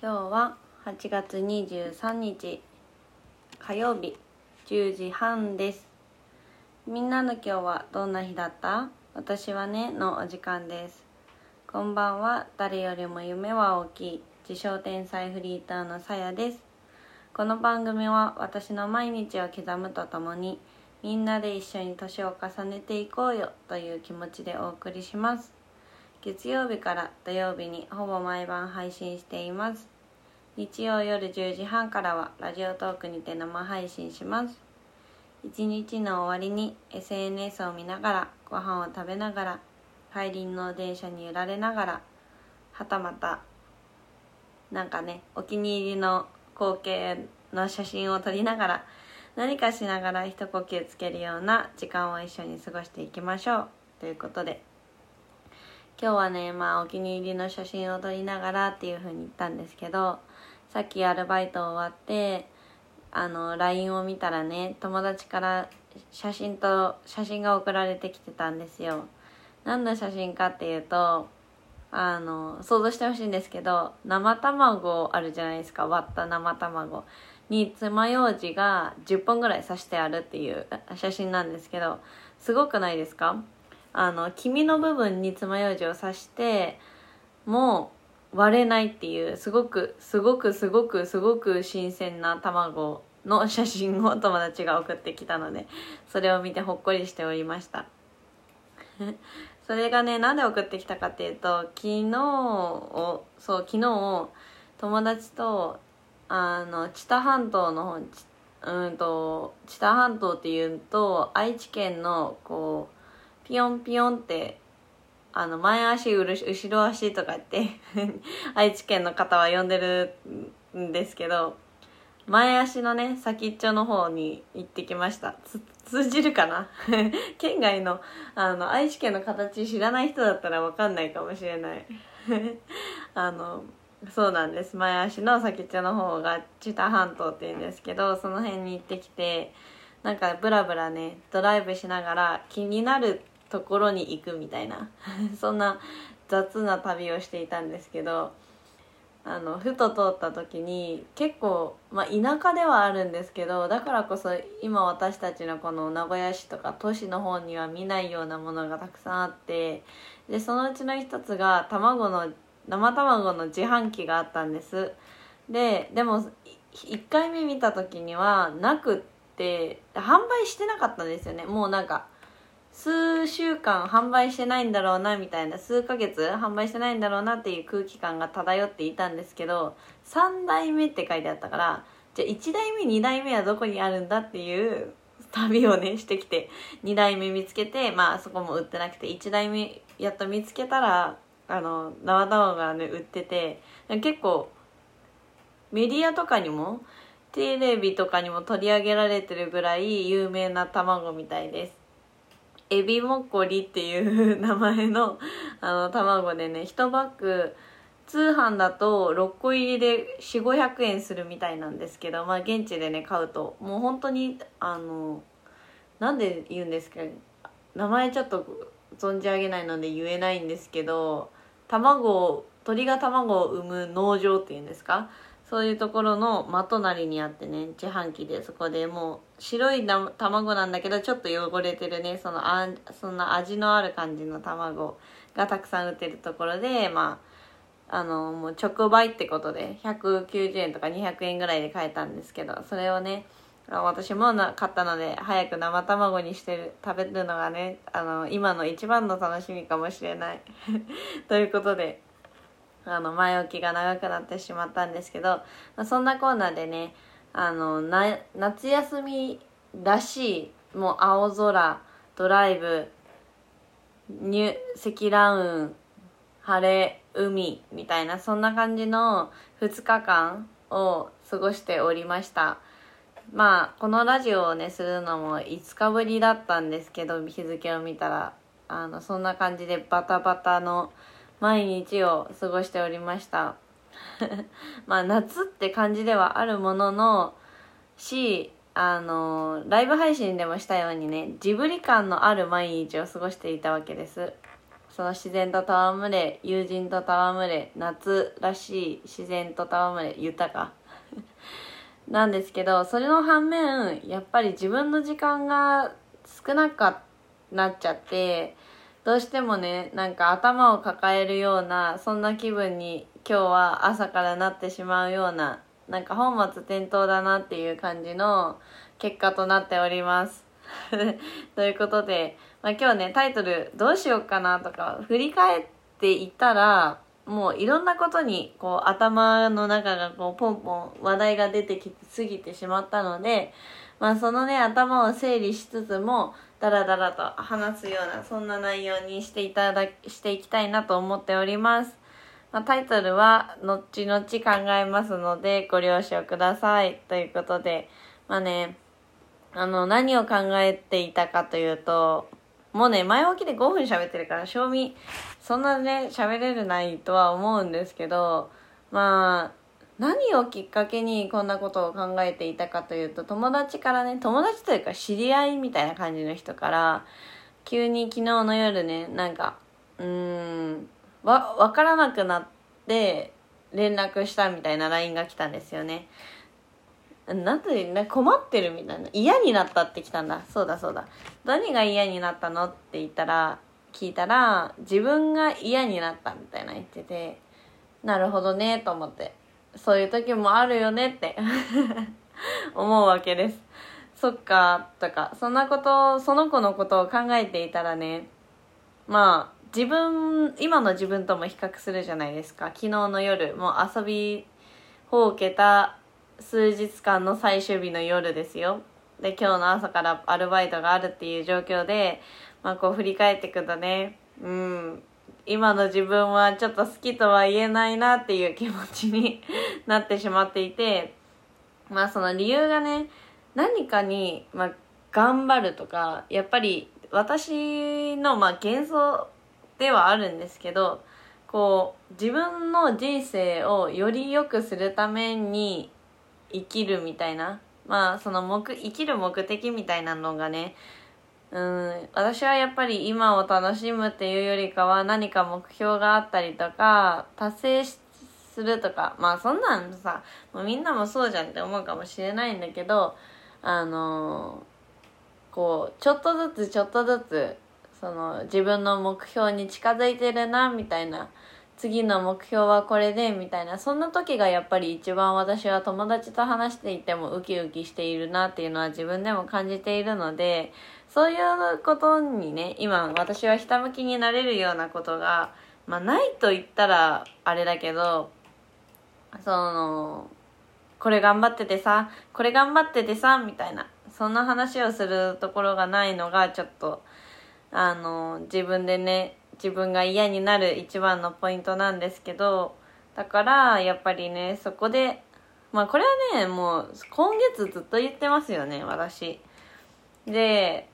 今日は8月23日火曜日10時半です。みんなの今日はどんな日だった？私はねのお時間です。こんばんは。誰よりも夢は大きい自称天才フリーターのさやです。この番組は私の毎日を刻むとともに、みんなで一緒に年を重ねていこうよという気持ちでお送りします。月曜日から土曜日にほぼ毎晩配信しています。日曜夜10時半からはラジオトークにて生配信します。一日の終わりに SNS を見ながら、ご飯を食べながら、帰りの電車に揺られながら、はたまたなんかね、お気に入りの光景の写真を撮りながら、何かしながら一呼吸つけるような時間を一緒に過ごしていきましょうということで、今日はね、お気に入りの写真を撮りながらっていう風に言ったんですけど、さっきアルバイト終わってLINE を見たらね、友達から写真が送られてきてたんですよ。何の写真かっていうと、想像してほしいんですけど、生卵あるじゃないですか、割った生卵に爪楊枝が10本ぐらい刺してあるっていう写真なんですけど、すごくないですか？黄身の部分に爪楊枝を刺しても割れないっていう、すごく新鮮な卵の写真を友達が送ってきたので、それを見てほっこりしておりましたそれがね、なんで送ってきたかっていうと、昨日友達と知多半島っていうと、愛知県のこうピヨンピヨンって前足後ろ足とかって愛知県の方は呼んでるんですけど、前足のね先っちょの方に行ってきました。通じるかな県外の愛知県の形知らない人だったら分かんないかもしれないそうなんです。前足の先っちょの方が知多半島っていうんですけど、その辺に行ってきて、なんかブラブラねドライブしながら気になるところに行くみたいなそんな雑な旅をしていたんですけど、ふと通った時に結構、田舎ではあるんですけど、だからこそ今私たちのこの名古屋市とか都市の方には見ないようなものがたくさんあって、でそのうちの一つが生卵の自販機があったんです。でも1回目見た時にはなくって販売してなかったんですよね。もうなんか数週間販売してないんだろうなみたいな、数ヶ月販売してないんだろうなっていう空気感が漂っていたんですけど、3代目って書いてあったから、じゃあ1代目2代目はどこにあるんだっていう旅をねしてきて、2代目見つけて、そこも売ってなくて、1代目やっと見つけたら生卵がね売ってて、結構メディアとかにもテレビとかにも取り上げられてるぐらい有名な卵みたいです。エビもっこりっていう名前の卵でね、1パック通販だと6個入りで 4,500 円するみたいなんですけど、現地でね買うともう本当になんで言うんですか、名前ちょっと存じ上げないので言えないんですけど、鳥が卵を産む農場っていうんですか、そういうところのまとなりにあってね、自販機で、そこでもう白い卵なんだけどちょっと汚れてるね、そんな味のある感じの卵がたくさん売ってるところで、もう直売ってことで190円とか200円ぐらいで買えたんですけど、それをね私も買ったので、早く生卵にして食べるのがね今の一番の楽しみかもしれないということで、前置きが長くなってしまったんですけど、そんなコーナーでね夏休みらしい、もう青空、ドライブ、積乱雲、晴れ、海みたいな、そんな感じの2日間を過ごしておりました。このラジオをねするのも5日ぶりだったんですけど、日付を見たらそんな感じでバタバタの毎日を過ごしておりました夏って感じではあるもののライブ配信でもしたようにね、ジブリ感のある毎日を過ごしていたわけです。その自然と戯れ、友人と戯れ、夏らしい自然と戯れ、豊かなんですけど、それの反面やっぱり自分の時間が少なくなっちゃって、どうしてもね、なんか頭を抱えるような、そんな気分に今日は朝からなってしまうような、なんか本末転倒だなっていう感じの結果となっておりますということで、今日ね、タイトルどうしようかなとか振り返っていたら、もういろんなことにこう頭の中がこうポンポン話題が出てきすぎてしまったので、そのね、頭を整理しつつもダラダラと話すような、そんな内容にしていきたいなと思っております。タイトルは後々考えますのでご了承くださいということで、何を考えていたかというと、もうね、前置きで5分喋ってるから、正味そんなね喋れるないとは思うんですけど、何をきっかけにこんなことを考えていたかというと、友達からね、友達というか知り合いみたいな感じの人から急に昨日の夜ね、わからなくなって連絡したみたいな LINE が来たんですよね。なんて、困ってるみたいな、嫌になったって来たんだ。そうだ、何が嫌になったのって聞いたら自分が嫌になったみたいな言ってて、なるほどねと思って、そういう時もあるよねって思うわけです。そっかとか、そんなことその子のことを考えていたらね、自分、今の自分とも比較するじゃないですか。昨日の夜、もう遊びほうけた数日間の最終日の夜ですよ。で、今日の朝からアルバイトがあるっていう状況で、こう振り返っていくとね、今の自分はちょっと好きとは言えないなっていう気持ちになってしまっていて、その理由がね、何かに頑張るとか、やっぱり私の幻想ではあるんですけど、こう自分の人生をより良くするために生きるみたいな、その生きる目的みたいなのがね、私はやっぱり今を楽しむっていうよりかは、何か目標があったりとか達成するとか、そんなんさ、みんなもそうじゃんって思うかもしれないんだけど、こうちょっとずつその自分の目標に近づいてるなみたいな、次の目標はこれでみたいな、そんな時がやっぱり一番私は友達と話していてもウキウキしているなっていうのは自分でも感じているので、そういうことにね、今私はひたむきになれるようなことが、ないと言ったらあれだけど、これ頑張っててさみたいな、そんな話をするところがないのがちょっと自分でね、自分が嫌になる一番のポイントなんですけど、だからやっぱりね、そこでこれはね、もう今月ずっと言ってますよね、私で。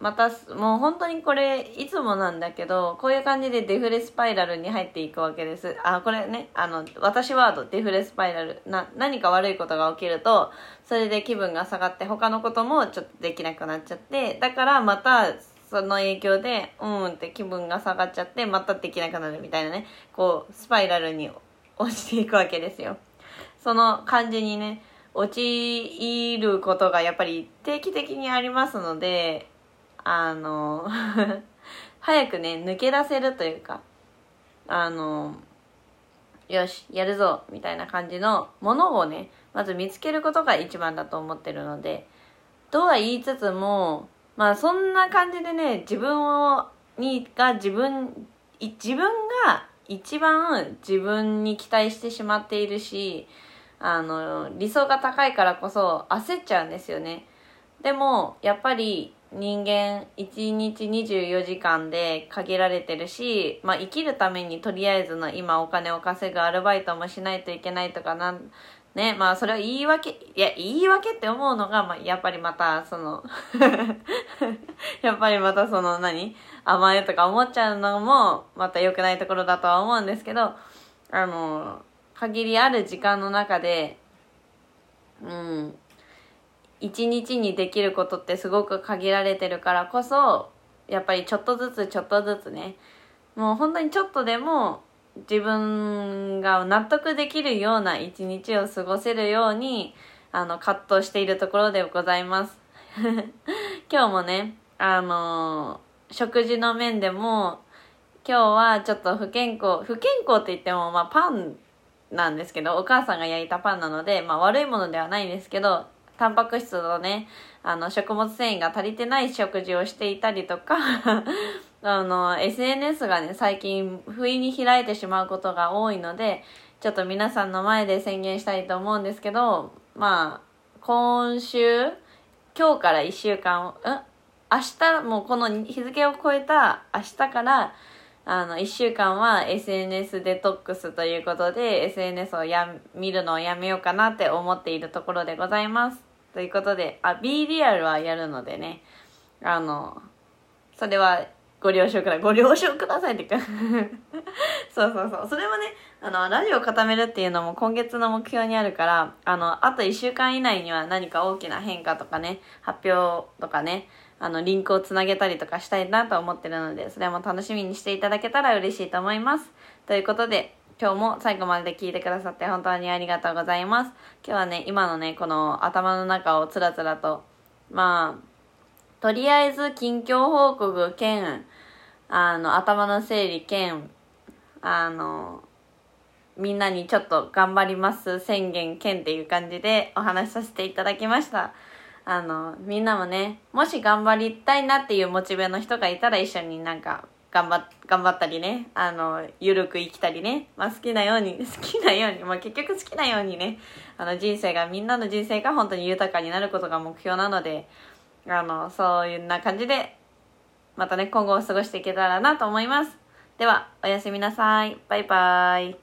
またもう本当にこれいつもなんだけど、こういう感じでデフレスパイラルに入っていくわけです。これね、私ワードデフレスパイラルな、何か悪いことが起きるとそれで気分が下がって他のこともちょっとできなくなっちゃって、だからまたその影響でって気分が下がっちゃって、またできなくなるみたいなね、こうスパイラルに落ちていくわけですよ。その感じにね、陥ることがやっぱり定期的にありますので、早くね抜け出せるというか、よしやるぞみたいな感じのものをね、まず見つけることが一番だと思ってるので、とは言いつつも、そんな感じでね、自分が一番自分に期待してしまっているし、理想が高いからこそ焦っちゃうんですよね。でもやっぱり人間1日24時間で限られてるし、生きるためにとりあえずの今お金を稼ぐアルバイトもしないといけないとかね、それを言い訳って思うのが、やっぱりまたその甘えとか思っちゃうのもまた良くないところだとは思うんですけど、限りある時間の中で、一日にできることってすごく限られてるからこそ、やっぱりちょっとずつね、もう本当にちょっとでも自分が納得できるような一日を過ごせるように葛藤しているところでございます今日もね食事の面でも今日はちょっと不健康って言っても、まあ、パンなんですけどお母さんが焼いたパンなので、まあ、悪いものではないんですけどタンパク質とね食物繊維が足りてない食事をしていたりとかSNS がね最近不意に開いてしまうことが多いのでちょっと皆さんの前で宣言したいと思うんですけどまあ今日から1週間明日もうこの日付を超えた明日から1週間は SNS デトックスということで SNS を見るのをやめようかなって思っているところでございますということでBe Realはやるのでねそれはご了承くださいってかそうそれはねラジオを固めるっていうのも今月の目標にあるからあと1週間以内には何か大きな変化とかね発表とかねリンクをつなげたりとかしたいなと思ってるのでそれも楽しみにしていただけたら嬉しいと思いますということで今日も最後まで聞いてくださって本当にありがとうございます。今日はね今のねこの頭の中をつらつらとまあとりあえず近況報告兼頭の整理兼みんなにちょっと頑張ります宣言兼っていう感じでお話しさせていただきました。みんなもねもし頑張りたいなっていうモチベの人がいたら一緒になんか頑張ったりねゆるく生きたりね、まあ、好きなように、まあ、結局好きなようにねみんなの人生が本当に豊かになることが目標なのでそういうな感じでまたね今後を過ごしていけたらなと思います。ではおやすみなさい。バイバイ。